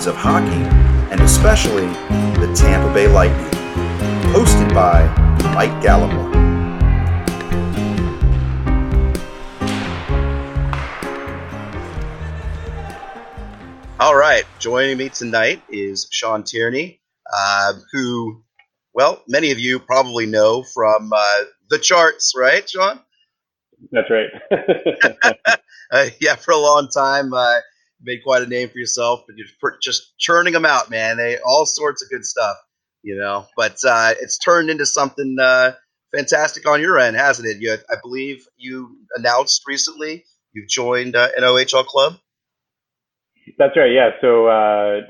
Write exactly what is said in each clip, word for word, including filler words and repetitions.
headlines of hockey, and especially the Tampa Bay Lightning. Hosted by Mike Gallimore. All right, joining me tonight is Sean Tierney, uh, who, well, many of you probably know from uh, the charts, right, Sean? That's right. uh, yeah, for a long time, uh, made quite a name for yourself, but you're just churning them out, man. They all sorts of good stuff, you know. But uh, it's turned into something uh, fantastic on your end, hasn't it? You, I believe you announced recently you've joined uh, an O H L club. That's right, yeah. So uh,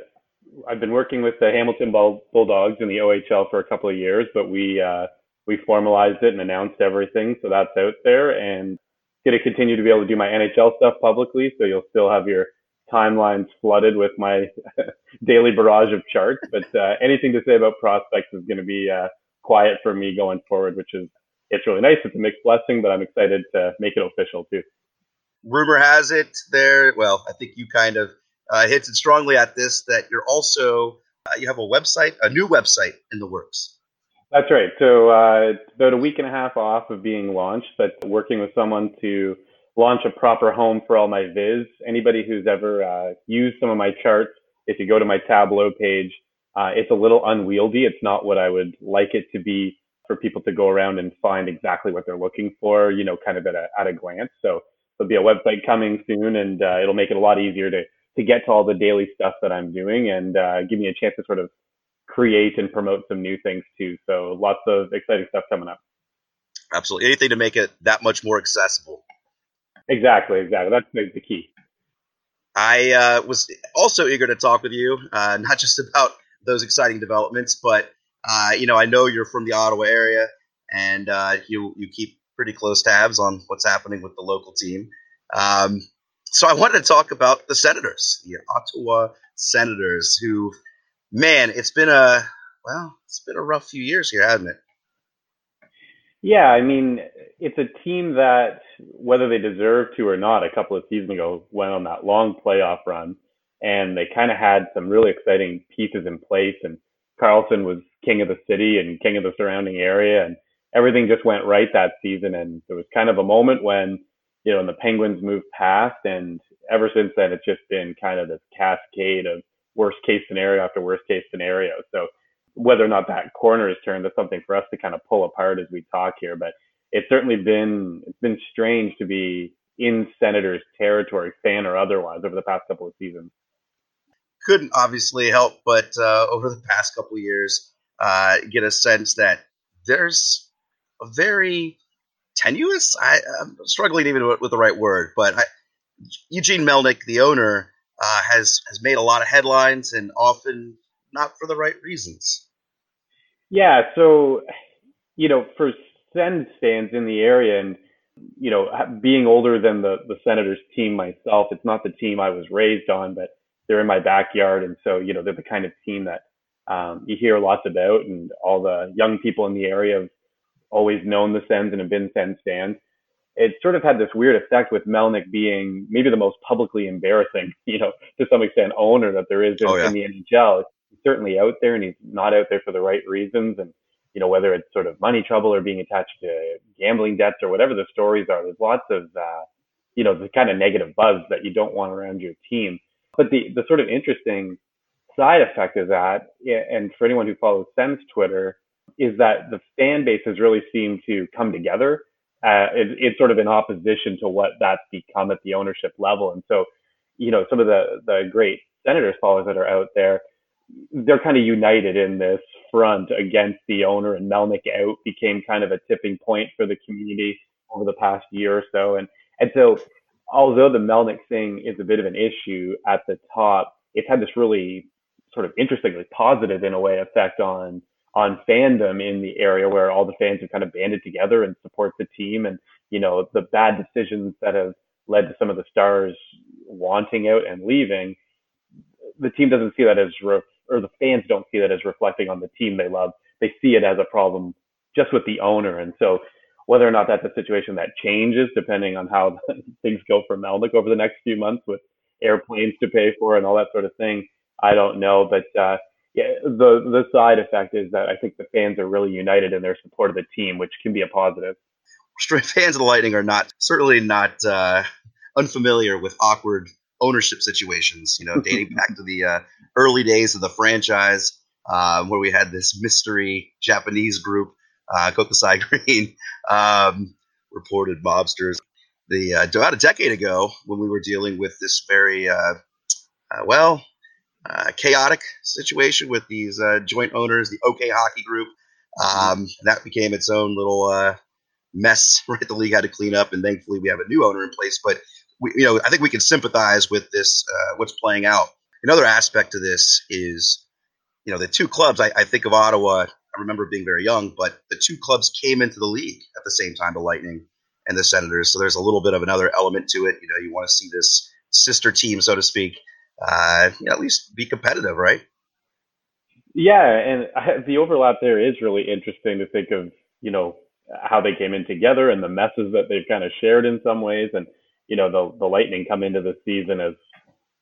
I've been working with the Hamilton Bulldogs in the O H L for a couple of years, but we uh, we formalized it and announced everything, so that's out there. And going to continue to be able to do my N H L stuff publicly, so you'll still have your timelines flooded with my daily barrage of charts. But uh, anything to say about prospects is going to be uh, quiet for me going forward, which is it's really nice. It's a mixed blessing, but I'm excited to make it official too. Rumor has it there. Well, I think you kind of uh, hits it strongly at this that you're also uh, you have a website, a new website in the works. That's right. So uh, it's about a week and a half off of being launched, but working with someone to launch a proper home for all my viz. Anybody who's ever uh, used some of my charts, if you go to my Tableau page, uh, it's a little unwieldy. It's not what I would like it to be for people to go around and find exactly what they're looking for, you know, kind of at a at a glance. So there'll be a website coming soon, and uh, it'll make it a lot easier to to get to all the daily stuff that I'm doing and uh, give me a chance to sort of create and promote some new things too. So lots of exciting stuff coming up. Absolutely. Anything to make it that much more accessible. Exactly, exactly. That's the key. I uh, was also eager to talk with you, uh, not just about those exciting developments, but uh, you know, I know you're from the Ottawa area, and uh, you you keep pretty close tabs on what's happening with the local team. Um, so I wanted to talk about the Senators, the Ottawa Senators, who, man, it's been a well, it's been a rough few years here, hasn't it? Yeah, I mean, it's a team that, whether they deserve to or not, a couple of seasons ago went on that long playoff run, and they kind of had some really exciting pieces in place, and Karlsson was king of the city and king of the surrounding area, and everything just went right that season. And there was kind of a moment when, you know, and the Penguins moved past, and ever since then, it's just been kind of this cascade of worst case scenario after worst case scenario. So whether or not that corner is turned, that's something for us to kind of pull apart as we talk here. But it's certainly been it's been strange to be in Senators territory, fan or otherwise, over the past couple of seasons. Couldn't obviously help, but uh, over the past couple of years, uh, get a sense that there's a very tenuous, I, I'm struggling even with, with the right word, but I, Eugene Melnyk, the owner, uh, has, has made a lot of headlines and often not for the right reasons. Yeah, so, you know, for Sens fans in the area, and, you know, being older than the, the Senators team myself, it's not the team I was raised on, but they're in my backyard. And so, you know, they're the kind of team that um, you hear lots about, and all the young people in the area have always known the Sens and have been Sens fans. It sort of had this weird effect with Melnyk being maybe the most publicly embarrassing, you know, to some extent, owner that there is in, oh, yeah. in the N H L. It's certainly out there, and he's not out there for the right reasons. And, you know, whether it's sort of money trouble or being attached to gambling debts or whatever the stories are, there's lots of, uh, you know, the kind of negative buzz that you don't want around your team. But the, the sort of interesting side effect of that, and for anyone who follows Sens Twitter, is that the fan base has really seemed to come together. Uh, it, it's sort of in opposition to what that's become at the ownership level. And so, you know, some of the, the great Senators followers that are out there, they're kind of united in this front against the owner, and Melnyk out became kind of a tipping point for the community over the past year or so. And and so although the Melnyk thing is a bit of an issue at the top, it's had this really sort of interestingly positive in a way effect on on fandom in the area, where all the fans have kind of banded together and support the team. And, you know, the bad decisions that have led to some of the stars wanting out and leaving, the team doesn't see that as re- or the fans don't see that as reflecting on the team they love. They see it as a problem just with the owner. And so whether or not that's a situation that changes, depending on how things go for Melnyk over the next few months with airplanes to pay for and all that sort of thing, I don't know, but uh, yeah, the the side effect is that I think the fans are really united in their support of the team, which can be a positive. Fans of the Lightning are not certainly not uh, unfamiliar with awkward ownership situations. You know, dating back to the uh, early days of the franchise, uh, where we had this mystery Japanese group, uh, Kokusai Green, um, reported mobsters. The uh, about a decade ago, when we were dealing with this very uh, uh, well uh, chaotic situation with these uh, joint owners, the OK Hockey Group, um, that became its own little. Uh, mess, right? The league had to clean up, and thankfully we have a new owner in place. But we, you know, I think we can sympathize with this, uh, what's playing out. Another aspect to this is, you know, the two clubs. I, I think of Ottawa. I remember being very young, but the two clubs came into the league at the same time, the Lightning and the Senators. So there's a little bit of another element to it. You know, you want to see this sister team, so to speak, uh, you know, at least be competitive, right? Yeah, and I, the overlap there is really interesting to think of. You know, how they came in together and the messes that they've kind of shared in some ways. And, you know, the the Lightning come into the season as,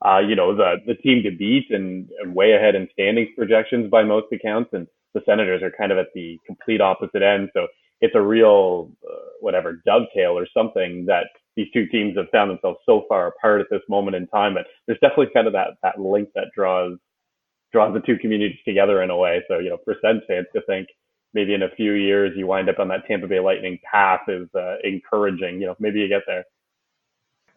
uh, you know, the, the team to beat and, and way ahead in standings projections by most accounts. And the Senators are kind of at the complete opposite end. So it's a real, uh, whatever, dovetail or something that these two teams have found themselves so far apart at this moment in time. But there's definitely kind of that, that link that draws, draws the two communities together in a way. So, you know, percent chance to think, maybe in a few years you wind up on that Tampa Bay Lightning path is uh, encouraging. You know, maybe you get there.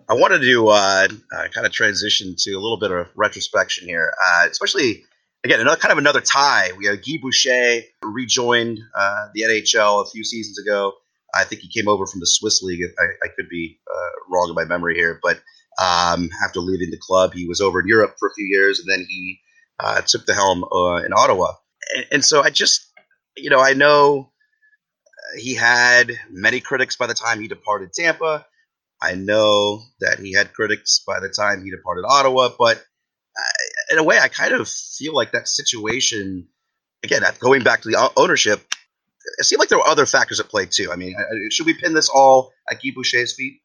I wanted to uh, uh, kind of transition to a little bit of retrospection here, uh, especially, again, another kind of another tie. We have Guy Boucher rejoined uh, the N H L a few seasons ago. I think he came over from the Swiss League. I, I could be uh, wrong in my memory here, but um, after leaving the club, he was over in Europe for a few years, and then he uh, took the helm uh, in Ottawa. And, and so I just... You know, I know he had many critics by the time he departed Tampa. I know that he had critics by the time he departed Ottawa. But in a way, I kind of feel like that situation, again, going back to the ownership, it seemed like there were other factors at play too. I mean, should we pin this all at Guy Boucher's feet?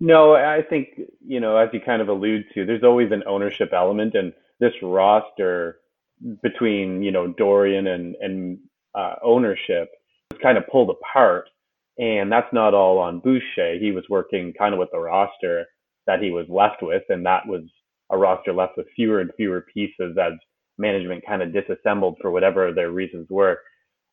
No, I think, you know, as you kind of allude to, there's always an ownership element, and this roster – between, you know, Dorion and, and uh, ownership was kind of pulled apart. And that's not all on Boucher. He was working kind of with the roster that he was left with. And that was a roster left with fewer and fewer pieces as management kind of disassembled for whatever their reasons were.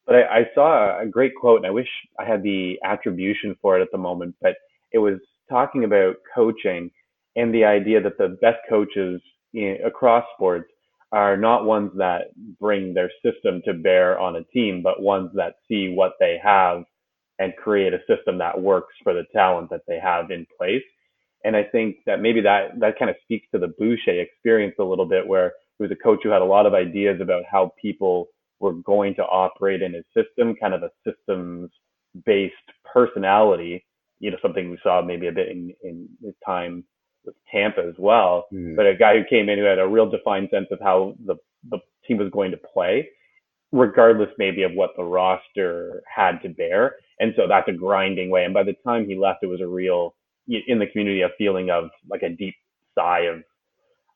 But I, I saw a great quote, and I wish I had the attribution for it at the moment, but it was talking about coaching and the idea that the best coaches in, across sports are not ones that bring their system to bear on a team, but ones that see what they have and create a system that works for the talent that they have in place. And I think that maybe that, that kind of speaks to the Boucher experience a little bit, where he was a coach who had a lot of ideas about how people were going to operate in his system, kind of a systems-based personality, you know, something we saw maybe a bit in, in his time with Tampa as well, mm. but a guy who came in who had a real defined sense of how the, the team was going to play, regardless maybe of what the roster had to bear. And so that's a grinding way. And by the time he left, it was a real, in the community, a feeling of like a deep sigh of,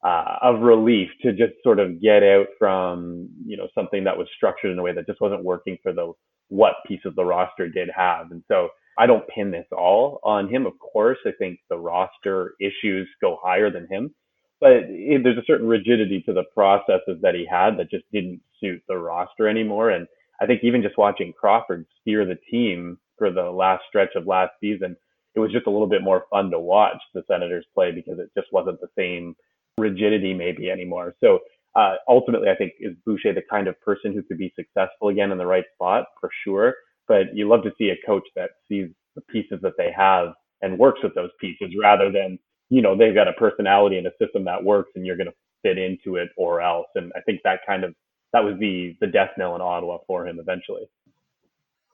uh, of relief to just sort of get out from, you know, something that was structured in a way that just wasn't working for the, what piece of the roster did have. And so I don't pin this all on him. Of course, I think the roster issues go higher than him, but it, there's a certain rigidity to the processes that he had that just didn't suit the roster anymore. And I think even just watching Crawford steer the team for the last stretch of last season, it was just a little bit more fun to watch the Senators play because it just wasn't the same rigidity maybe anymore. So uh, ultimately, I think is Boucher the kind of person who could be successful again in the right spot for sure. But you love to see a coach that sees the pieces that they have and works with those pieces rather than, you know, they've got a personality and a system that works and you're going to fit into it or else. And I think that kind of, that was the the death knell in Ottawa for him eventually.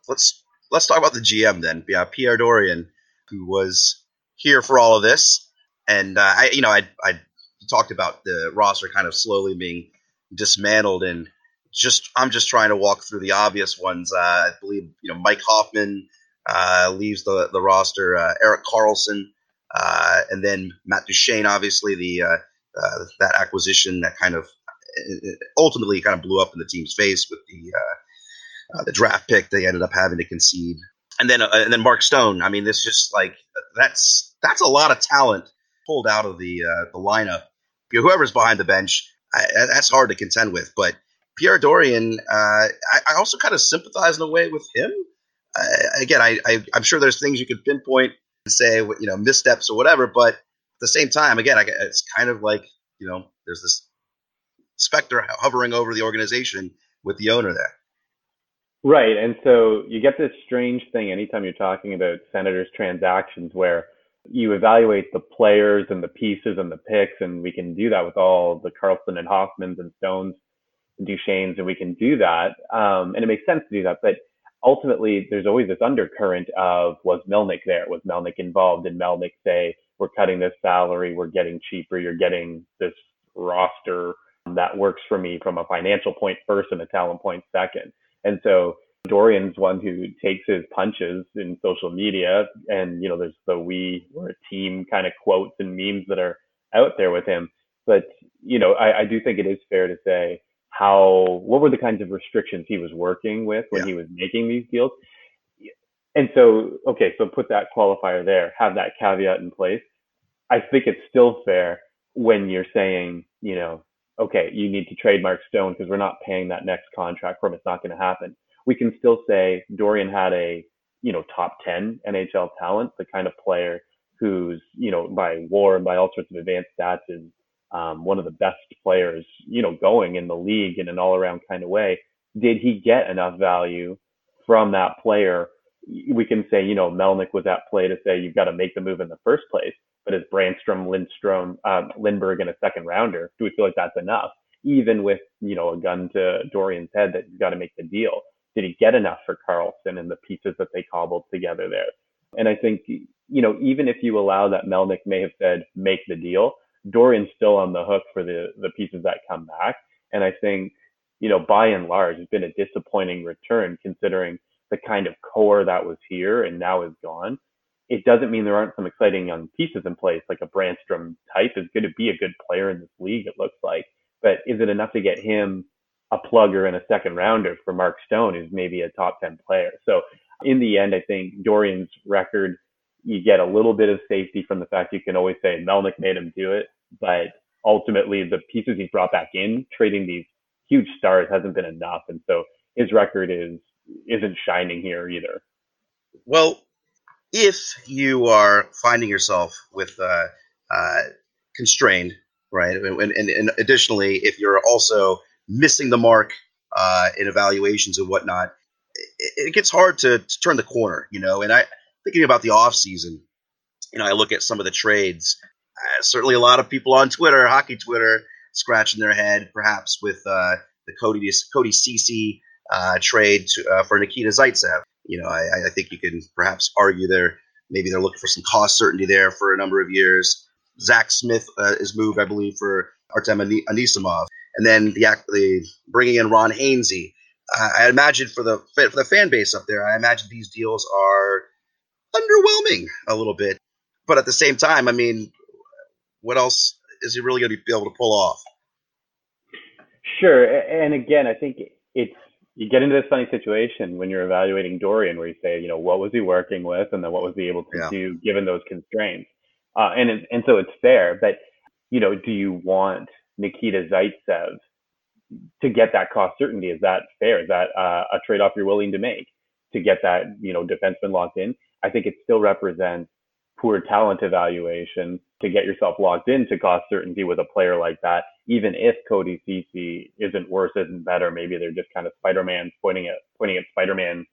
Let's let's talk about the G M then. Yeah, Pierre Dorion, who was here for all of this. And, uh, I, you know, I, I talked about the roster kind of slowly being dismantled and, Just, I'm just trying to walk through the obvious ones. Uh, I believe, you know, Mike Hoffman uh, leaves the the roster. Uh, Erik Karlsson, uh, and then Matt Duchene, obviously the uh, uh, that acquisition that kind of ultimately kind of blew up in the team's face with the uh, uh, the draft pick they ended up having to concede. And then uh, and then Mark Stone. I mean, this just like that's that's a lot of talent pulled out of the uh, the lineup. You know, whoever's behind the bench, I, that's hard to contend with. But Pierre Dorion, uh, I, I also kind of sympathize in a way with him. Uh, again, I, I, I'm sure there's things you could pinpoint and say, you know, missteps or whatever. But at the same time, again, I, it's kind of like, you know, there's this specter hovering over the organization with the owner there. Right. And so you get this strange thing anytime you're talking about Senators transactions where you evaluate the players and the pieces and the picks, and we can do that with all the Karlsson and Hoffmans and Stones and Duchesnes, and we can do that. Um, and it makes sense to do that. But ultimately, there's always this undercurrent of, was Melnyk there? Was Melnyk involved? Did Melnyk say, we're cutting this salary, we're getting cheaper, you're getting this roster that works for me from a financial point first and a talent point second. And so Dorian's one who takes his punches in social media. And, you know, there's the we were a team kind of quotes and memes that are out there with him. But, you know, I, I do think it is fair to say how, what were the kinds of restrictions he was working with when yeah. he was making these deals? And so, okay, so put that qualifier there, have that caveat in place. I think it's still fair when you're saying, you know, okay, you need to trade Mark Stone because we're not paying that next contract for him. It's not going to happen. We can still say Dorion had a, you know, top ten N H L talent, the kind of player who's, you know, by war and by all sorts of advanced stats is um, one of the best players, you know, going in the league in an all around kind of way. Did he get enough value from that player? We can say, you know, Melnyk was at play to say, you've got to make the move in the first place. But is Brännström, Lindstrom, um, Lindbergh in a second rounder? Do we feel like that's enough? Even with, you know, a gun to Dorian's head that you've got to make the deal. Did he get enough for Karlsson and the pieces that they cobbled together there? And I think, you know, even if you allow that Melnyk may have said, make the deal, Dorian's still on the hook for the, the pieces that come back. And I think, you know, by and large, it's been a disappointing return considering the kind of core that was here and now is gone. It doesn't mean there aren't some exciting young pieces in place, like a Brännström type is going to be a good player in this league, it looks like. But is it enough to get him a plugger and a second rounder for Mark Stone, who's maybe a top ten player? So in the end, I think Dorian's record, you get a little bit of safety from the fact you can always say Melnyk made him do it. But ultimately, the pieces he's brought back in, trading these huge stars, hasn't been enough. And so his record is, isn't shining here either. Well, if you are finding yourself with uh, uh, constrained, right, and, and, and additionally, if you're also missing the mark uh, in evaluations and whatnot, it, it gets hard to, to turn the corner, you know. And I thinking about the off season, you know, I look at some of the trades. Uh, certainly, a lot of people on Twitter, hockey Twitter, scratching their head, perhaps with uh, the Cody Cody Ceci uh, trade to, uh, for Nikita Zaitsev. You know, I, I think you can perhaps argue there. Maybe they're looking for some cost certainty there for a number of years. Zach Smith uh, is moved, I believe, for Artem Anisimov, and then the, the bringing in Ron Hainsey. Uh, I imagine for the for the fan base up there, I imagine these deals are underwhelming a little bit. But at the same time, I mean, what else is he really going to be able to pull off? Sure, and again, I think it's. You get into this funny situation when you're evaluating Dorion where you say, you know, what was he working with and then what was he able to yeah. do given those constraints? Uh, and and so it's fair, but, you know, do you want Nikita Zaitsev to get that cost certainty? Is that fair? Is that uh, a trade-off you're willing to make to get that, you know, defenseman locked in? I think it still represents poor talent evaluation to get yourself locked into cost certainty with a player like that, even if Cody Ceci isn't worse, isn't better. Maybe they're just kind of Spider-Man pointing at, pointing at Spider-Man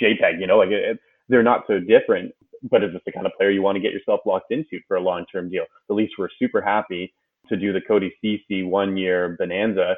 JPEG, you know, like it, it, they're not so different, but is this the kind of player you want to get yourself locked into for a long-term deal? At least we're super happy to do the Cody Ceci one-year bonanza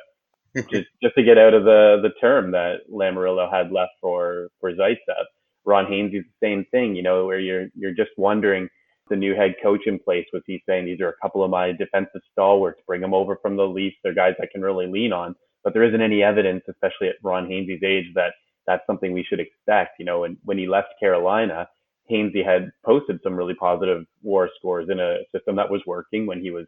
just, just to get out of the, the term that Lamoriello had left for, for Zaitsev. Ron Hainsey's the same thing, you know, where you're you're just wondering the new head coach in place, was he saying these are a couple of my defensive stalwarts, bring them over from the Leafs, they're guys I can really lean on, but there isn't any evidence, especially at Ron Hainsey's age, that that's something we should expect, you know. And when he left Carolina, Hainsey had posted some really positive WAR scores in a system that was working when he was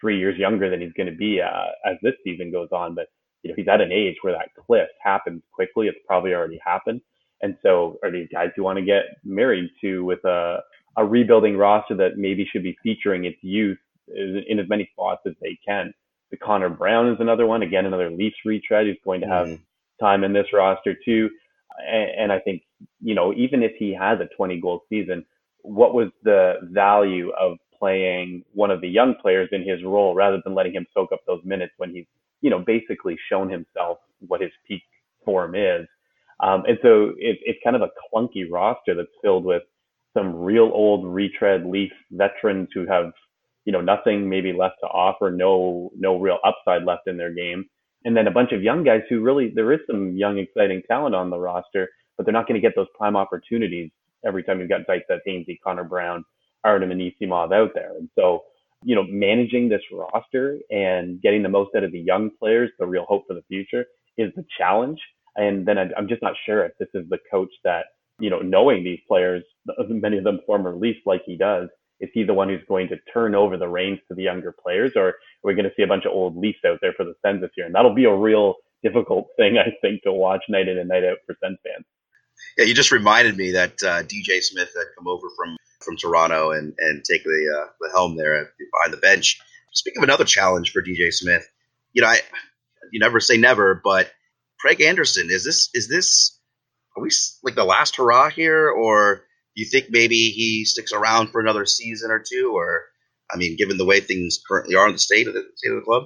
three years younger than he's going to be uh, as this season goes on. But, you know, he's at an age where that cliff happens quickly. It's probably already happened. And so are these guys you want to get married to with a, a rebuilding roster that maybe should be featuring its youth in as many spots as they can. The Connor Brown is another one. Again, another Leafs retread who's going to have mm. time in this roster too. And, and I think, you know, even if he has a twenty goal season, what was the value of playing one of the young players in his role rather than letting him soak up those minutes when he's, you know, basically shown himself what his peak form is. Um, and so it, it's kind of a clunky roster that's filled with some real old retread Leaf veterans who have, you know, nothing maybe left to offer, no, no real upside left in their game. And then a bunch of young guys who really, there is some young, exciting talent on the roster, but they're not going to get those prime opportunities every time you've got Zaitsev, Hainsey, Connor Brown, Artem Anisimov out there. And so, you know, managing this roster and getting the most out of the young players, the real hope for the future, is the challenge. And then I'm just not sure if this is the coach that, you know, knowing these players, many of them former Leafs like he does, is he the one who's going to turn over the reins to the younger players? Or are we going to see a bunch of old Leafs out there for the Sens this year? And that'll be a real difficult thing, I think, to watch night in and night out for Sens fans. Yeah, you just reminded me that uh, D J Smith had come over from, from Toronto and, and take the, uh, the helm there behind the bench. Speaking of another challenge for D J Smith, you know, I, you never say never, but Craig Anderson, is this, is this, are we like the last hurrah here? Or do you think maybe he sticks around for another season or two? Or, I mean, given the way things currently are in the state of the state of the club?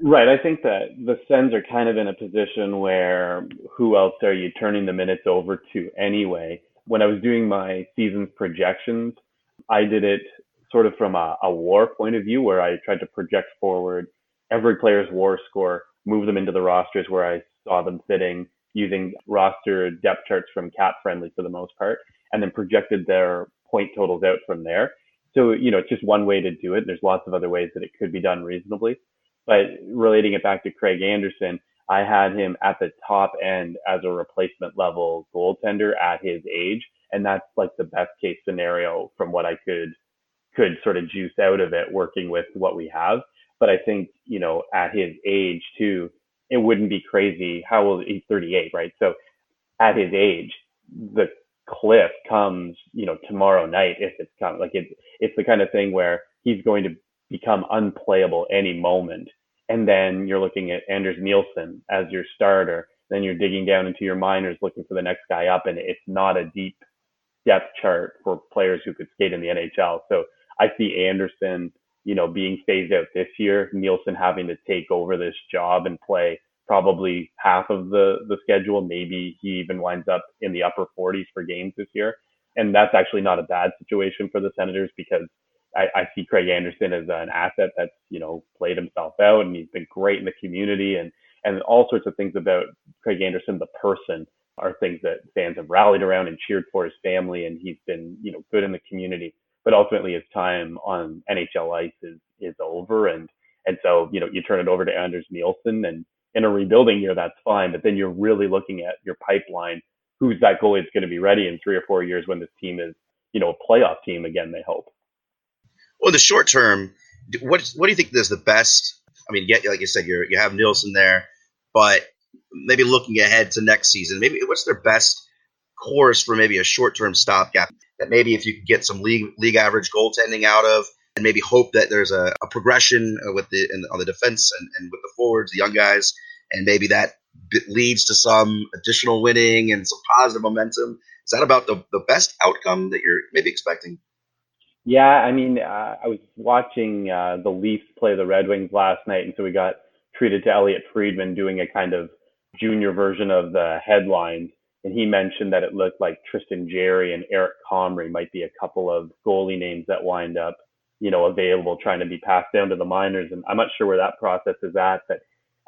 Right. I think that the Sens are kind of in a position where who else are you turning the minutes over to anyway? When I was doing my season's projections, I did it sort of from a, a war point of view, where I tried to project forward every player's war score, move them into the rosters where I saw them fitting, using roster depth charts from Cap Friendly for the most part, and then projected their point totals out from there. So, you know, it's just one way to do it. There's lots of other ways that it could be done reasonably. But relating it back to Craig Anderson, I had him at the top end as a replacement level goaltender at his age. And that's like the best case scenario from what I could could sort of juice out of it, working with what we have. But I think, you know, at his age too, it wouldn't be crazy. How old? He's thirty-eight, right? So at his age, the cliff comes, you know, tomorrow night, if it's come. Like it's, it's the kind of thing where he's going to become unplayable any moment. And then you're looking at Anders Nilsson as your starter. Then you're digging down into your minors, looking for the next guy up. And it's not a deep depth chart for players who could skate in the N H L. So I see Anderson, you know, being phased out this year, Nielsen having to take over this job and play probably half of the, the schedule. Maybe he even winds up in the upper forties for games this year. And that's actually not a bad situation for the Senators, because I, I see Craig Anderson as an asset that's, you know, played himself out, and he's been great in the community, and, and all sorts of things about Craig Anderson, the person, are things that fans have rallied around and cheered for his family. And he's been, you know, good in the community. But ultimately, his time on N H L ice is is over, and and so you know you turn it over to Anders Nilsson, and in a rebuilding year, that's fine. But then you're really looking at your pipeline. Who's that goalie that's going to be ready in three or four years when this team is, you know, a playoff team again? They hope. Well, in the short term, what what do you think is the best? I mean, yeah, like you said, you you have Nilsson there, but maybe looking ahead to next season, maybe what's their best course for maybe a short term stopgap? That maybe if you could get some league league average goaltending out of, and maybe hope that there's a, a progression with the in, on the defense and, and with the forwards, the young guys, and maybe that leads to some additional winning and some positive momentum. Is that about the, the best outcome that you're maybe expecting? Yeah, I mean, uh, I was watching uh, the Leafs play the Red Wings last night, and so we got treated to Elliott Friedman doing a kind of junior version of the headlines. And he mentioned that it looked like Tristan Jarry and Eric Comrie might be a couple of goalie names that wind up, you know, available, trying to be passed down to the minors. And I'm not sure where that process is at, but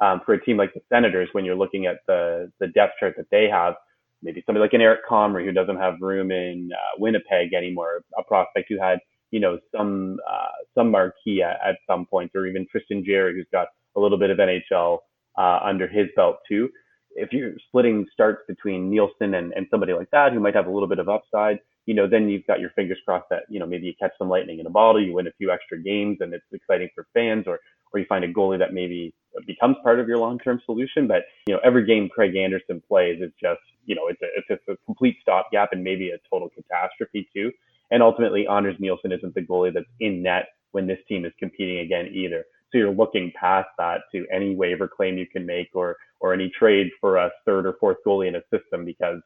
um, for a team like the Senators, when you're looking at the the depth chart that they have, maybe somebody like an Eric Comrie who doesn't have room in uh, Winnipeg anymore, a prospect who had, you know, some uh, some marquee at, at some point, or even Tristan Jarry, who's got a little bit of N H L uh, under his belt too. If you're splitting starts between Nilsson and, and somebody like that who might have a little bit of upside, you know, then you've got your fingers crossed that, you know, maybe you catch some lightning in a bottle, you win a few extra games and it's exciting for fans, or or you find a goalie that maybe becomes part of your long-term solution. But, you know, every game Craig Anderson plays is just, you know, it's a, it's just a complete stopgap and maybe a total catastrophe too. And ultimately, Anders Nilsson isn't the goalie that's in net when this team is competing again either. So you're looking past that to any waiver claim you can make or or any trade for a third or fourth goalie in a system, because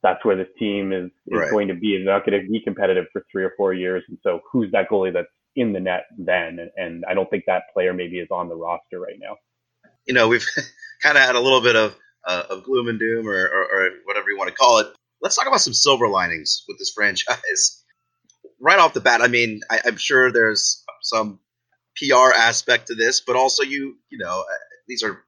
that's where this team is, is right. going to be. They're not going to be competitive for three or four years. And so who's that goalie that's in the net then? And, and I don't think that player maybe is on the roster right now. You know, we've kind of had a little bit of, uh, of gloom and doom, or, or, or whatever you want to call it. Let's talk about some silver linings with this franchise. Right off the bat, I mean, I, I'm sure there's some P R aspect to this, but also you, you know, these are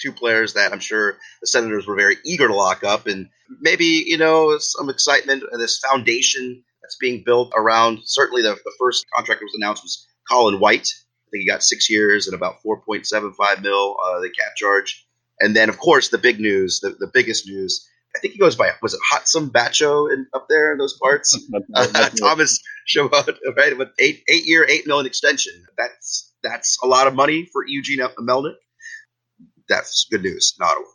two players that I'm sure the Senators were very eager to lock up, and maybe, you know, some excitement and this foundation that's being built around. Certainly the, the first contract that was announced was Colin White. I think he got six years and about four point seven five mil, uh, the cap charge. And then, of course, the big news, the, the biggest news, I think he goes by, was it Hotsum Bacho in, up there in those parts? uh, Thomas Chabot, right, with eight eight year, eight million extension. That's that's a lot of money for Eugene Melnyk. That's good news, not Ottawa.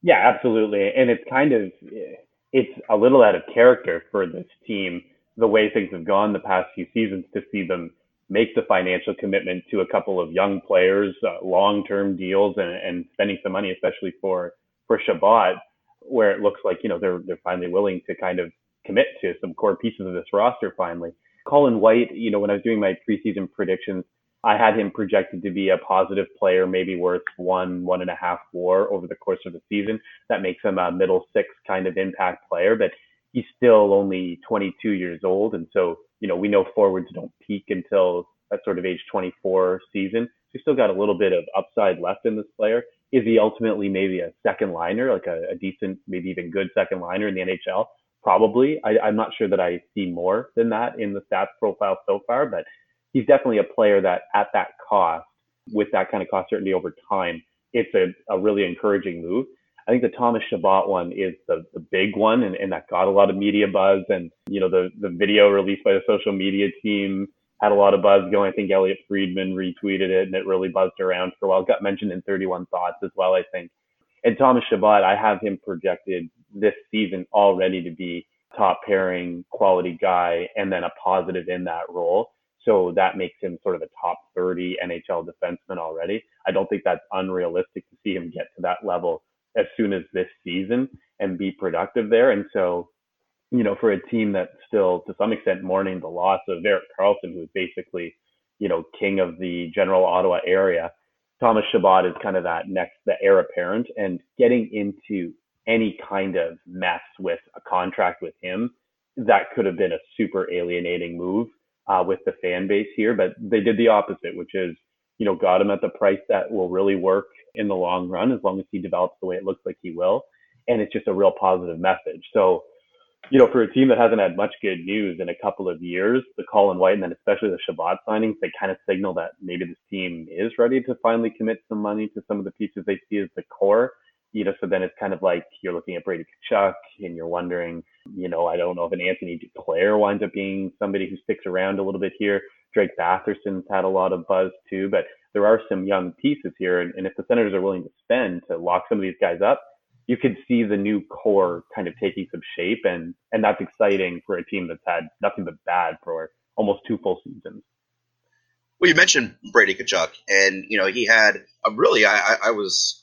Yeah, absolutely, and it's kind of it's a little out of character for this team the way things have gone the past few seasons to see them make the financial commitment to a couple of young players, uh, long term deals, and, and spending some money, especially for for Chabot, where it looks like, you know, they're they're finally willing to kind of commit to some core pieces of this roster finally. Colin White, you know, when I was doing my preseason predictions, I had him projected to be a positive player, maybe worth one, one and a half W A R over the course of the season. That makes him a middle six kind of impact player, but he's still only twenty-two years old. And so, you know, we know forwards don't peak until that sort of age twenty-four season. So he's still got a little bit of upside left in this player. Is he ultimately maybe a second liner, like a, a decent, maybe even good second liner in the N H L? Probably. I, I'm not sure that I see more than that in the stats profile so far, but he's definitely a player that at that cost, with that kind of cost certainty over time, it's a, a really encouraging move. I think the Thomas Chabot one is the, the big one, and, and that got a lot of media buzz. And, you know, the, the video released by the social media team had a lot of buzz going. I think Elliott Friedman retweeted it, and it really buzzed around for a while. It got mentioned in thirty-one Thoughts as well, I think. And Thomas Chabot, I have him projected this season already to be top pairing quality guy, and then a positive in that role. So that makes him sort of a top thirty N H L defenseman already. I don't think that's unrealistic to see him get to that level as soon as this season and be productive there. And so, you know, for a team that's still to some extent mourning the loss of Erik Karlsson, who is basically, you know, king of the general Ottawa area, Thomas Chabot is kind of that next, the heir apparent, and getting into any kind of mess with a contract with him, that could have been a super alienating move Uh, with the fan base here, but they did the opposite, which is, you know, got him at the price that will really work in the long run, as long as he develops the way it looks like he will. And it's just a real positive message. So, you know, for a team that hasn't had much good news in a couple of years, the Colin White and then especially the Chabot signings, they kind of signal that maybe this team is ready to finally commit some money to some of the pieces they see as the core. You know, so then it's kind of like you're looking at Brady Tkachuk and you're wondering, you know, I don't know if an Anthony Duclair winds up being somebody who sticks around a little bit here. Drake Batherson had a lot of buzz too, but there are some young pieces here. And, and if the Senators are willing to spend to lock some of these guys up, you could see the new core kind of taking some shape. And, and that's exciting for a team that's had nothing but bad for almost two full seasons. Well, you mentioned Brady Tkachuk, and, you know, he had a really, I, I, I was...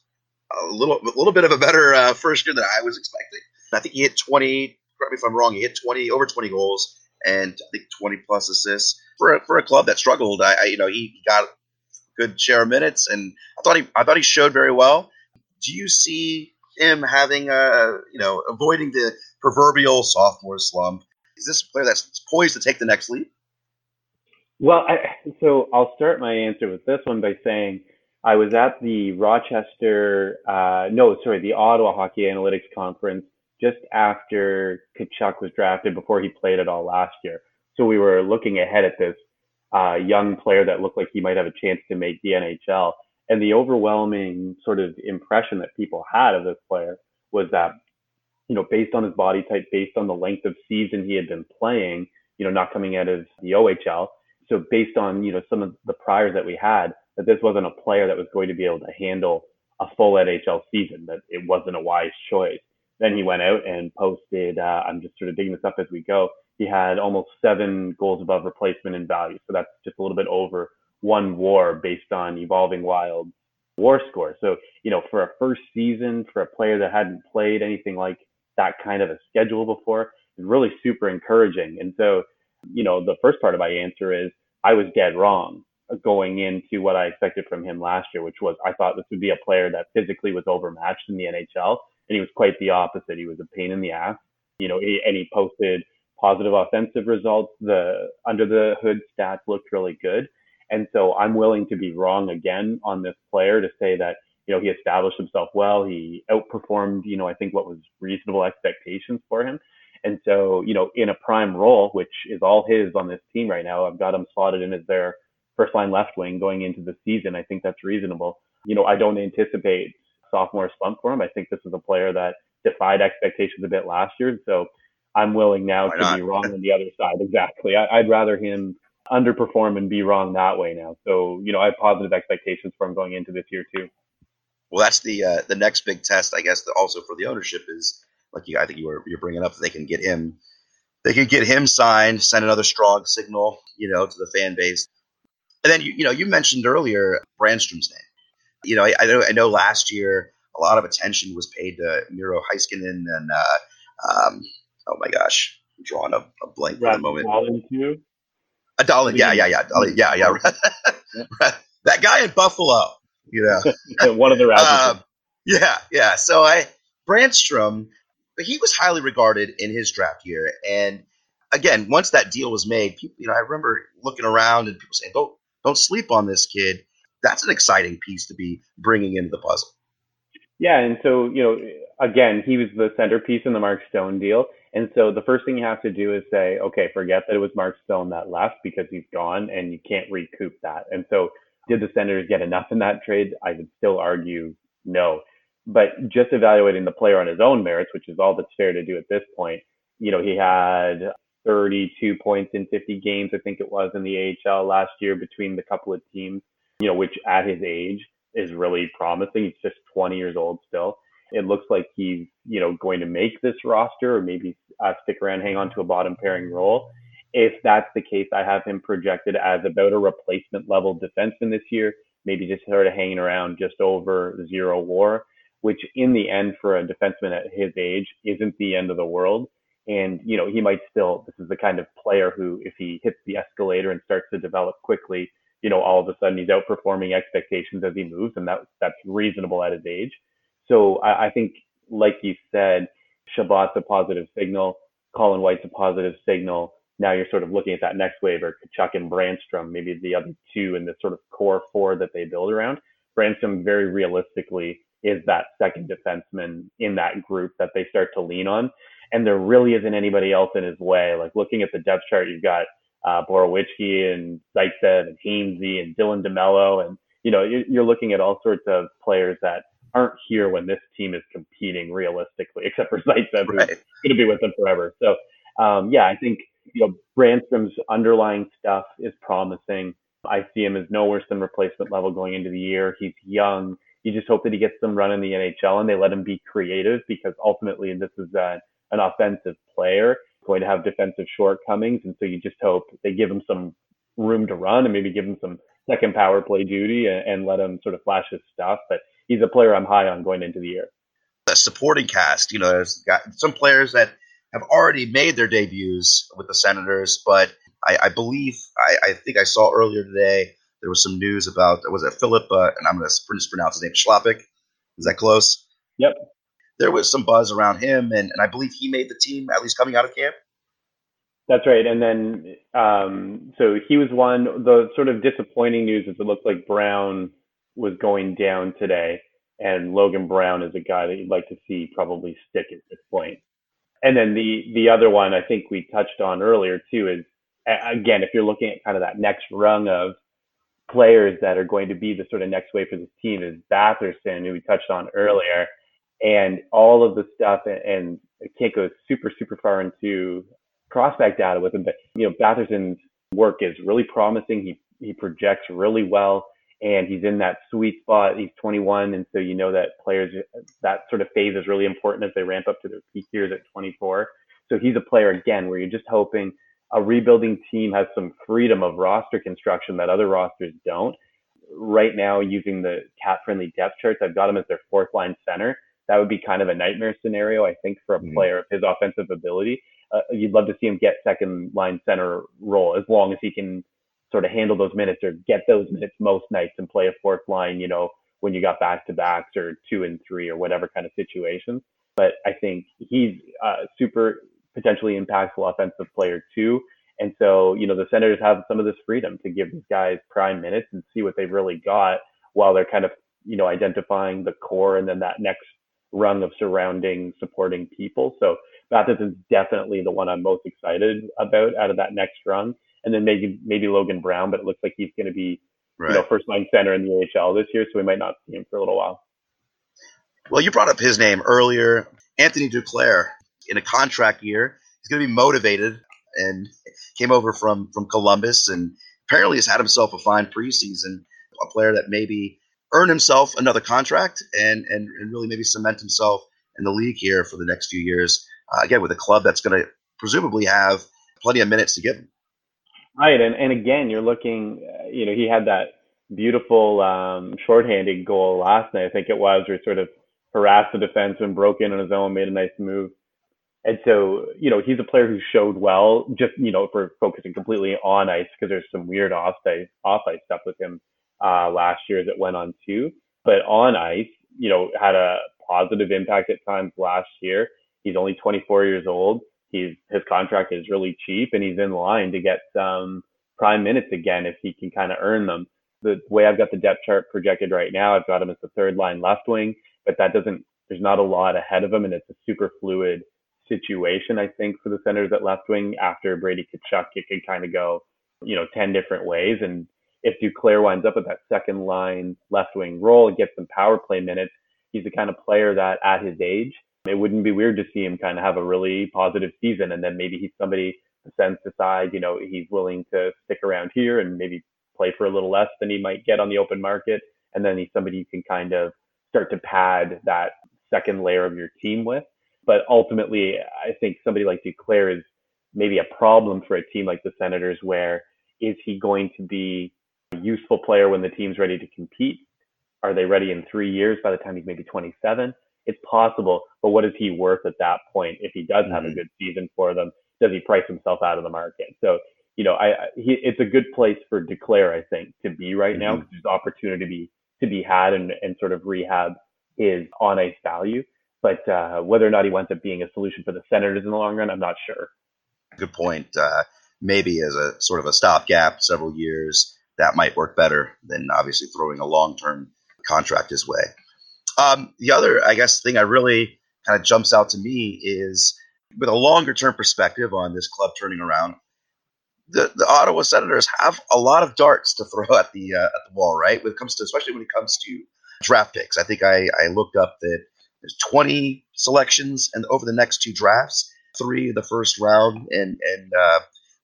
A little, a little bit of a better uh, first year than I was expecting. I think he hit twenty. Correct me if I'm wrong. He hit twenty, over twenty goals, and I think twenty plus assists for a, for a club that struggled. I, I, you know, he got a good share of minutes, and I thought he, I thought he showed very well. Do you see him having a, you know, avoiding the proverbial sophomore slump? Is this a player that's poised to take the next leap? Well, I, so I'll start my answer with this one by saying, I was at the Rochester, uh, no, sorry, the Ottawa Hockey Analytics Conference just after Tkachuk was drafted, before he played at all last year. So we were looking ahead at this uh, young player that looked like he might have a chance to make the N H L. And the overwhelming sort of impression that people had of this player was that you know, based on his body type, based on the length of season he had been playing, you know, not coming out of the O H L. So based on, you know, some of the priors that we had, that this wasn't a player that was going to be able to handle a full N H L season, that it wasn't a wise choice. Then he went out and posted, uh, I'm just sort of digging this up as we go, he had almost seven goals above replacement in value. So that's just a little bit over one war based on Evolving Wild's war score. So, you know, for a first season, for a player that hadn't played anything like that kind of a schedule before, is really super encouraging. And so, you know, the first part of my answer is I was dead wrong going into what I expected from him last year, which was I thought this would be a player that physically was overmatched in the N H L. And he was quite the opposite. He was a pain in the ass, you know, and he posted positive offensive results. The under the hood stats looked really good. And so I'm willing to be wrong again on this player to say that, you know, he established himself well. He outperformed, you know, I think what was reasonable expectations for him. And so, you know, in a prime role, which is all his on this team right now, I've got him slotted in as their first line left wing going into the season. I think that's reasonable. You know, I don't anticipate sophomore slump for him. I think this is a player that defied expectations a bit last year. So I'm willing now Why to not? be wrong on the other side. Exactly. I, I'd rather him underperform and be wrong that way now. So, you know, I have positive expectations for him going into this year too. Well, that's the uh, the next big test, I guess, also for the ownership is, like you, I think you were you're bringing up, they can get him, they can get him signed, send another strong signal, you know, to the fan base. And then you you know you mentioned earlier Brännström's name. You know, I, I know I know last year a lot of attention was paid to Miro Heiskanen and uh, um, oh my gosh, I'm drawing a, a blank for the moment. Dahlin too. Uh, Dahlin, yeah, yeah, yeah, Dahlin, yeah, yeah. That guy in Buffalo, you know, one of the Razzles. Um, yeah, yeah. So I Brännström, but he was highly regarded in his draft year, and again, once that deal was made, people, you know, I remember looking around and people saying, "Don't don't sleep on this kid." That's an exciting piece to be bringing into the puzzle. Yeah, and so, you know, again, he was the centerpiece in the Mark Stone deal. And so the first thing you have to do is say, okay, forget that it was Mark Stone that left because he's gone and you can't recoup that. And so did the Senators get enough in that trade? I would still argue no. But just evaluating the player on his own merits, which is all that's fair to do at this point, you know, he had thirty-two points in fifty games, I think it was, in the A H L last year between the couple of teams. You know, which at his age is really promising. He's just twenty years old still. It looks like he's, you know, going to make this roster or maybe uh, stick around, hang on to a bottom pairing role. If that's the case, I have him projected as about a replacement level defenseman this year, maybe just sort of hanging around just over zero war, which in the end for a defenseman at his age isn't the end of the world. And, you know, he might still, this is the kind of player who, if he hits the escalator and starts to develop quickly, you know, all of a sudden he's outperforming expectations as he moves, and that that's reasonable at his age. So I, I think, like you said, Chabot's a positive signal, Colin White's a positive signal. Now you're sort of looking at that next wave, or Tkachuk and Brännström, maybe the other two in the sort of core four that they build around. Brännström very realistically is that second defenseman in that group that they start to lean on, and there really isn't anybody else in his way. Like looking at the depth chart, you've got Uh, Borowiczki and Zaitsev and Hainsey and Dylan DeMello. And, you know, you're, you're looking at all sorts of players that aren't here when this team is competing realistically, except for Zaitsev, right, who's going to be with them forever. So, um, yeah, I think, you know, Brännström's underlying stuff is promising. I see him as no worse than replacement level going into the year. He's young. You just hope that he gets some run in the N H L and they let him be creative, because ultimately this is a, an offensive player going to have defensive shortcomings, and so you just hope they give him some room to run and maybe give him some second power play duty and, and let him sort of flash his stuff. But he's a player I'm high on going into the year. The supporting cast, you know, there's got some players that have already made their debuts with the Senators, but I, I believe, I, I think I saw earlier today, there was some news about, was it Philip, uh, and I'm going to pronounce his name, Schlappick? Is that close? Yep. There was some buzz around him, and, and I believe he made the team, at least coming out of camp. That's right. And then, um, so he was one. The sort of disappointing news is it looked like Brown was going down today, and Logan Brown is a guy that you'd like to see probably stick at this point. And then the, the other one I think we touched on earlier too is, again, if you're looking at kind of that next rung of players that are going to be the sort of next wave for this team, is Batherson, who we touched on earlier. and all of the stuff. And, and I can't go super, super far into prospect data with him, but, you know, Batherson's work is really promising. He, he projects really well, and he's in that sweet spot. He's twenty-one. And so, you know, that players, that sort of phase is really important as they ramp up to their peak years at twenty-four. So he's a player, again, where you're just hoping a rebuilding team has some freedom of roster construction that other rosters don't. Right now, using the cap-friendly depth charts, I've got him as their fourth-line center. That would be kind of a nightmare scenario, I think, for a mm-hmm. player of his offensive ability. Uh, you'd love to see him get second-line center role, as long as he can sort of handle those minutes or get those minutes most nights and play a fourth line, you know, when you got back-to-backs or two and three or whatever kind of situations. But I think he's uh, super potentially impactful offensive player too. And so, you know, the Senators have some of this freedom to give these guys prime minutes and see what they've really got while they're kind of, you know, identifying the core and then that next rung of surrounding supporting people. So Batherson's definitely the one I'm most excited about out of that next rung. And then maybe, maybe Logan Brown, but it looks like he's going to be, right. you know, first line center in the O H L this year. So we might not see him for a little while. Well, you brought up his name earlier, Anthony Duclair. In a contract year, he's going to be motivated, and came over from, from Columbus, and apparently has had himself a fine preseason, a player that maybe earned himself another contract and, and, and really maybe cement himself in the league here for the next few years, uh, again, with a club that's going to presumably have plenty of minutes to give him. Right, and, and again, you're looking, uh, you know, he had that beautiful um, shorthanded goal last night, I think it was, where he sort of harassed the defenseman, broke in on his own, made a nice move. And so, you know, he's a player who showed well, just, you know, for focusing completely on ice, because there's some weird off ice, off ice stuff with him uh, last year as it went on too. But on ice, you know, had a positive impact at times last year. He's only twenty-four years old. He's, his contract is really cheap, and he's in line to get some prime minutes again if he can kind of earn them. The way I've got the depth chart projected right now, I've got him as the third line left wing, but that doesn't, there's not a lot ahead of him, and it's a super fluid situation, I think, for the Senators at left wing. After Brady Tkachuk, it could kind of go, you know, ten different ways. And if Duclair winds up at that second line left wing role and gets some power play minutes, he's the kind of player that at his age, it wouldn't be weird to see him kind of have a really positive season. And then maybe he's somebody the Sens decide, you know, he's willing to stick around here and maybe play for a little less than he might get on the open market. And then he's somebody you can kind of start to pad that second layer of your team with. But ultimately, I think somebody like Duclair is maybe a problem for a team like the Senators, where is he going to be a useful player when the team's ready to compete? Are they ready in three years by the time he's maybe twenty-seven? It's possible, but what is he worth at that point if he does have mm-hmm. a good season for them? Does he price himself out of the market? So, you know, I, I he, it's a good place for Duclair, I think, to be right mm-hmm. now, because there's opportunity to be, to be had and, and sort of rehab his on-ice value. But uh, whether or not he winds up being a solution for the Senators in the long run, I'm not sure. Good point. Uh, maybe as a sort of a stopgap, several years, that might work better than obviously throwing a long-term contract his way. Um, the other, I guess, thing that really kind of jumps out to me is, with a longer-term perspective on this club turning around, the, the Ottawa Senators have a lot of darts to throw at the uh, at the wall, right? When it comes to, especially when it comes to draft picks. I think I, I looked up that there's twenty selections, and over the next two drafts, three in the first round and and uh,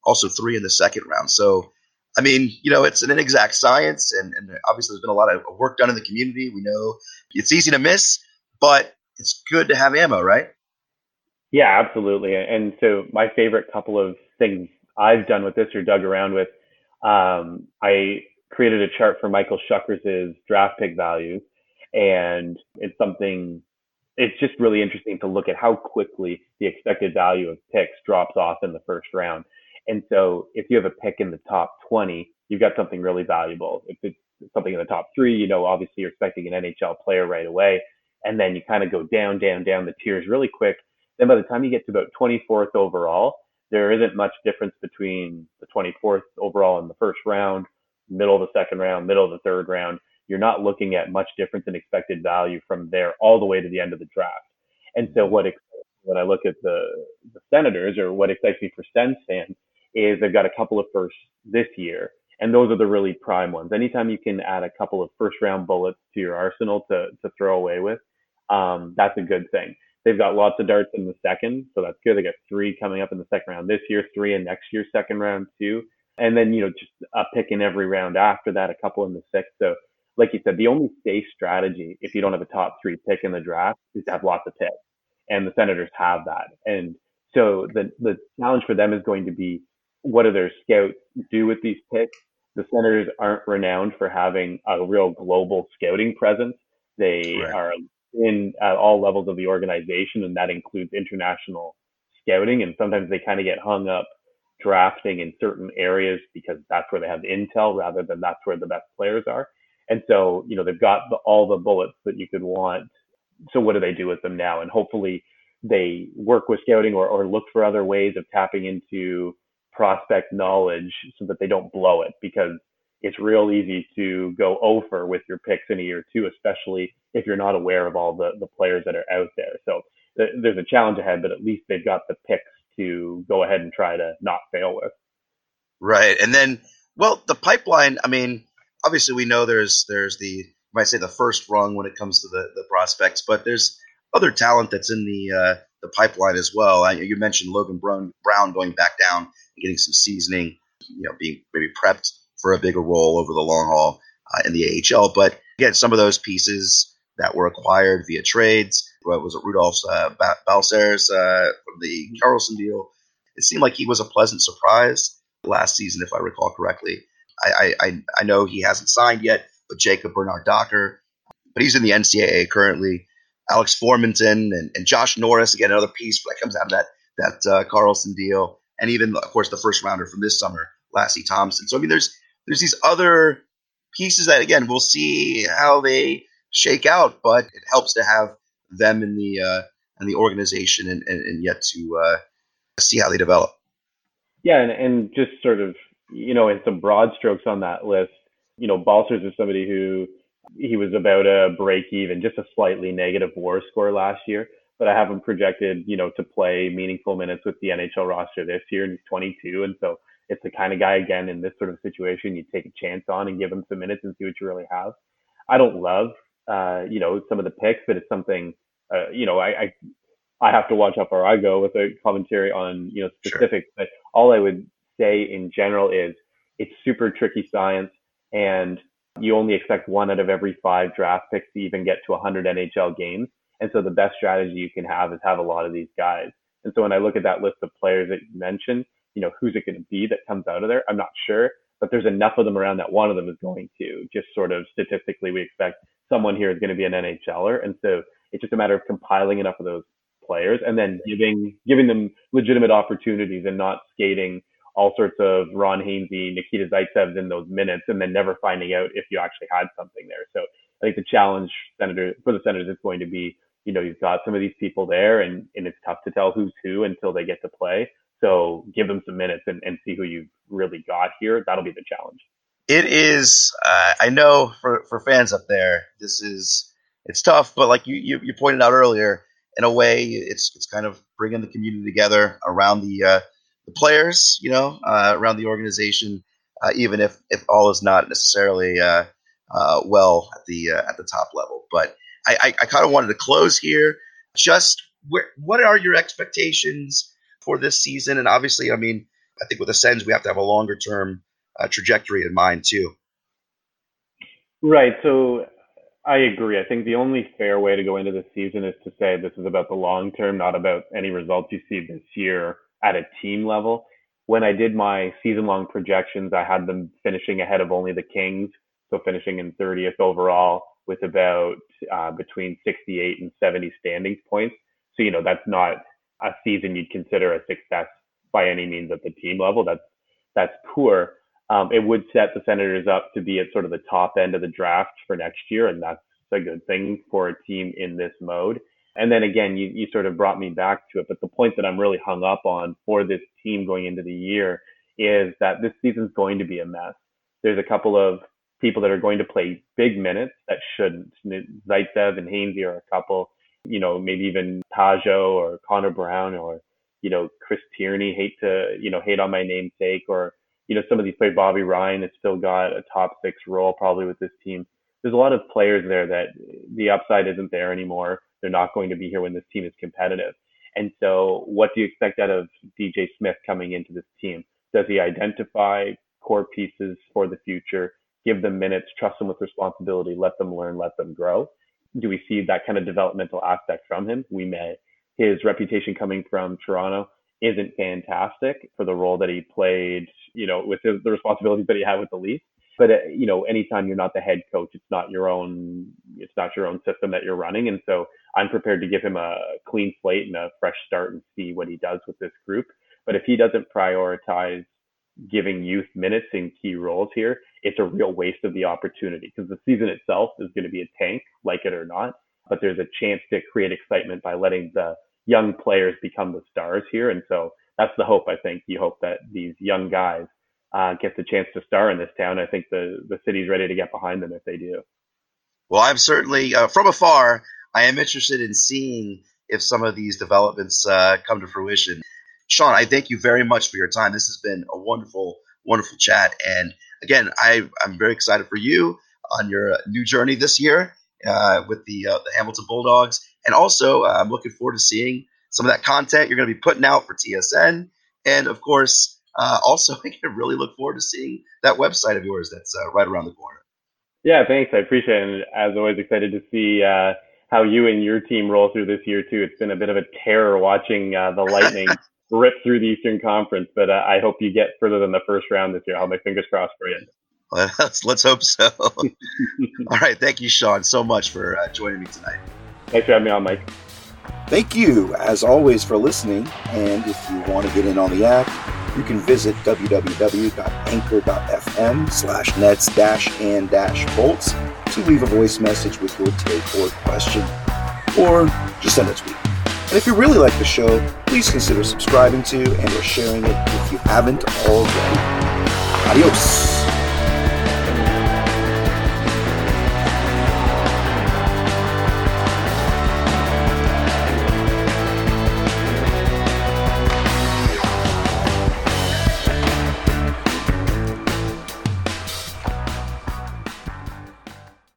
also three in the second round. So, I mean, you know, it's an inexact science, and, and obviously there's been a lot of work done in the community. We know it's easy to miss, but it's good to have ammo, right? Yeah, absolutely. And so my favorite couple of things I've done with this or dug around with, um, I created a chart for Michael Shuckers' draft pick values, and it's something... It's just really interesting to look at how quickly the expected value of picks drops off in the first round. And so if you have a pick in the top twenty, you've got something really valuable. If it's something in the top three, you know, obviously you're expecting an N H L player right away. And then you kind of go down, down, down the tiers really quick. Then by the time you get to about twenty-fourth overall, there isn't much difference between the twenty-fourth overall in the first round, middle of the second round, middle of the third round. You're not looking at much difference in expected value from there all the way to the end of the draft. And so what excites me when I look at the, the Senators, or what excites me for Sens fans, is they've got a couple of firsts this year, and those are the really prime ones. Anytime you can add a couple of first-round bullets to your arsenal to to throw away with, um, that's a good thing. They've got lots of darts in the second, so that's good. They got three coming up in the second round this year, three in next year's second round too. And then, you know, just a pick in every round after that, a couple in the sixth. So like you said, the only safe strategy, if you don't have a top three pick in the draft, is to have lots of picks. And the Senators have that. And so the the challenge for them is going to be, what do their scouts do with these picks? The Senators aren't renowned for having a real global scouting presence. They right. are in at all levels of the organization, and that includes international scouting. And sometimes they kind of get hung up drafting in certain areas because that's where they have intel rather than that's where the best players are. And so, you know, they've got the, all the bullets that you could want. So what do they do with them now? And hopefully they work with scouting or, or look for other ways of tapping into prospect knowledge so that they don't blow it, because it's real easy to go over with your picks in a year or two, especially if you're not aware of all the, the players that are out there. So th- there's a challenge ahead, but at least they've got the picks to go ahead and try to not fail with. Right. And then, well, the pipeline, I mean, obviously we know there's there's the, I might say the first rung when it comes to the, the prospects, but there's other talent that's in the uh, the pipeline as well. I, you mentioned Logan Brown, Brown going back down and getting some seasoning, you know, being maybe prepped for a bigger role over the long haul uh, in the A H L. But again, some of those pieces that were acquired via trades, what was it, Rudolph uh, Balcerres uh, from the Karlsson deal? It seemed like he was a pleasant surprise last season, if I recall correctly. I I, I know he hasn't signed yet, but Jacob Bernard-Docker, but he's in the N C A A currently. Alex Formanton and, and Josh Norris, again, another piece that comes out of that that uh, Karlsson deal. And even, of course, the first rounder from this summer, Lassie Thompson. So, I mean, there's there's these other pieces that, again, we'll see how they shake out, but it helps to have them in the uh, in the organization and, and, and yet to uh, see how they develop. Yeah, and, and just sort of, you know, in some broad strokes on that list, you know, Balcerres is somebody who he was about a break even, just a slightly negative WAR score last year, but I have him projected, you know, to play meaningful minutes with the N H L roster this year, and he's twenty-two. And so it's the kind of guy, again, in this sort of situation, you take a chance on and give him some minutes and see what you really have. I don't love, uh, you know, some of the picks, but it's something, uh, you know, I, I, I have to watch how far I go with a commentary on, you know, specifics, sure. But all I would say in general is it's super tricky science, and you only expect one out of every five draft picks to even get to one hundred N H L games. And so the best strategy you can have is have a lot of these guys. And so when I look at that list of players that you mentioned, you know, who's it going to be that comes out of there? I'm not sure, but there's enough of them around that one of them is going to, just sort of statistically, we expect someone here is going to be an NHLer. And so it's just a matter of compiling enough of those players and then giving, giving them legitimate opportunities and not skating all sorts of Ron Hainsey, Nikita Zaitsev in those minutes, and then never finding out if you actually had something there. So I think the challenge Senator, for the Senators is going to be, you know, you've got some of these people there, and, and it's tough to tell who's who until they get to play. So give them some minutes and, and see who you've really got here. That'll be the challenge. It is, uh, I know for, for fans up there, this is, it's tough, but like you, you, you pointed out earlier, in a way, it's it's kind of bringing the community together around the uh, the players, you know, uh, around the organization, uh, even if, if all is not necessarily uh, uh, well at the uh, at the top level. But I, I, I kind of wanted to close here. Just where, what are your expectations for this season? And obviously, I mean, I think with the Sens, we have to have a longer term uh, trajectory in mind too. Right. So I agree. I think the only fair way to go into the season is to say this is about the long term, not about any results you see this year at a team level. When I did my season-long projections, I had them finishing ahead of only the Kings, so finishing in thirtieth overall with about uh, between sixty-eight and seventy standings points. So, you know, that's not a season you'd consider a success by any means at the team level. That's that's poor. Um, it would set the Senators up to be at sort of the top end of the draft for next year, and that's a good thing for a team in this mode. And then again, you, you sort of brought me back to it, but the point that I'm really hung up on for this team going into the year is that this season's going to be a mess. There's a couple of people that are going to play big minutes that shouldn't. Zaitsev and Hainsey are a couple, you know, maybe even Pajot or Connor Brown or, you know, Chris Tierney, hate to, you know, hate on my namesake, or, you know, some of these players. Bobby Ryan has still got a top six role probably with this team. There's a lot of players there that the upside isn't there anymore. They're not going to be here when this team is competitive. And so what do you expect out of D J Smith coming into this team? Does he identify core pieces for the future, give them minutes, trust them with responsibility, let them learn, let them grow? Do we see that kind of developmental aspect from him? We may. His reputation coming from Toronto isn't fantastic for the role that he played, you know, with his, the responsibilities that he had with the Leafs. But, uh, you know, anytime you're not the head coach, it's not your own, it's not your own system that you're running. And so I'm prepared to give him a clean slate and a fresh start and see what he does with this group. But if he doesn't prioritize giving youth minutes in key roles here, it's a real waste of the opportunity, because the season itself is going to be a tank, like it or not. But there's a chance to create excitement by letting the young players become the stars here. And so that's the hope, I think. You hope that these young guys uh, get the chance to star in this town. I think the, the city's ready to get behind them if they do. Well, I'm certainly, uh, from afar, I am interested in seeing if some of these developments uh, come to fruition. Sean, I thank you very much for your time. This has been a wonderful, wonderful chat. And again, I, I'm very excited for you on your new journey this year uh, with the, uh, the Hamilton Bulldogs. And also, uh, I'm looking forward to seeing some of that content you're going to be putting out for T S N. And, of course, uh, also, I can really look forward to seeing that website of yours that's uh, right around the corner. Yeah, thanks. I appreciate it. And as always, excited to see uh, how you and your team roll through this year, too. It's been a bit of a terror watching uh, the Lightning rip through the Eastern Conference. But uh, I hope you get further than the first round this year. I'll have my fingers crossed for you. Well, let's, let's hope so. All right. Thank you, Sean, so much for uh, joining me tonight. Thanks for having me on, Mike. Thank you, as always, for listening. And if you want to get in on the act, you can visit www.anchor.fm slash nets dash and dash bolts to leave a voice message with your take or question, or just send a tweet. And if you really like the show, please consider subscribing to and or sharing it if you haven't already. Adios.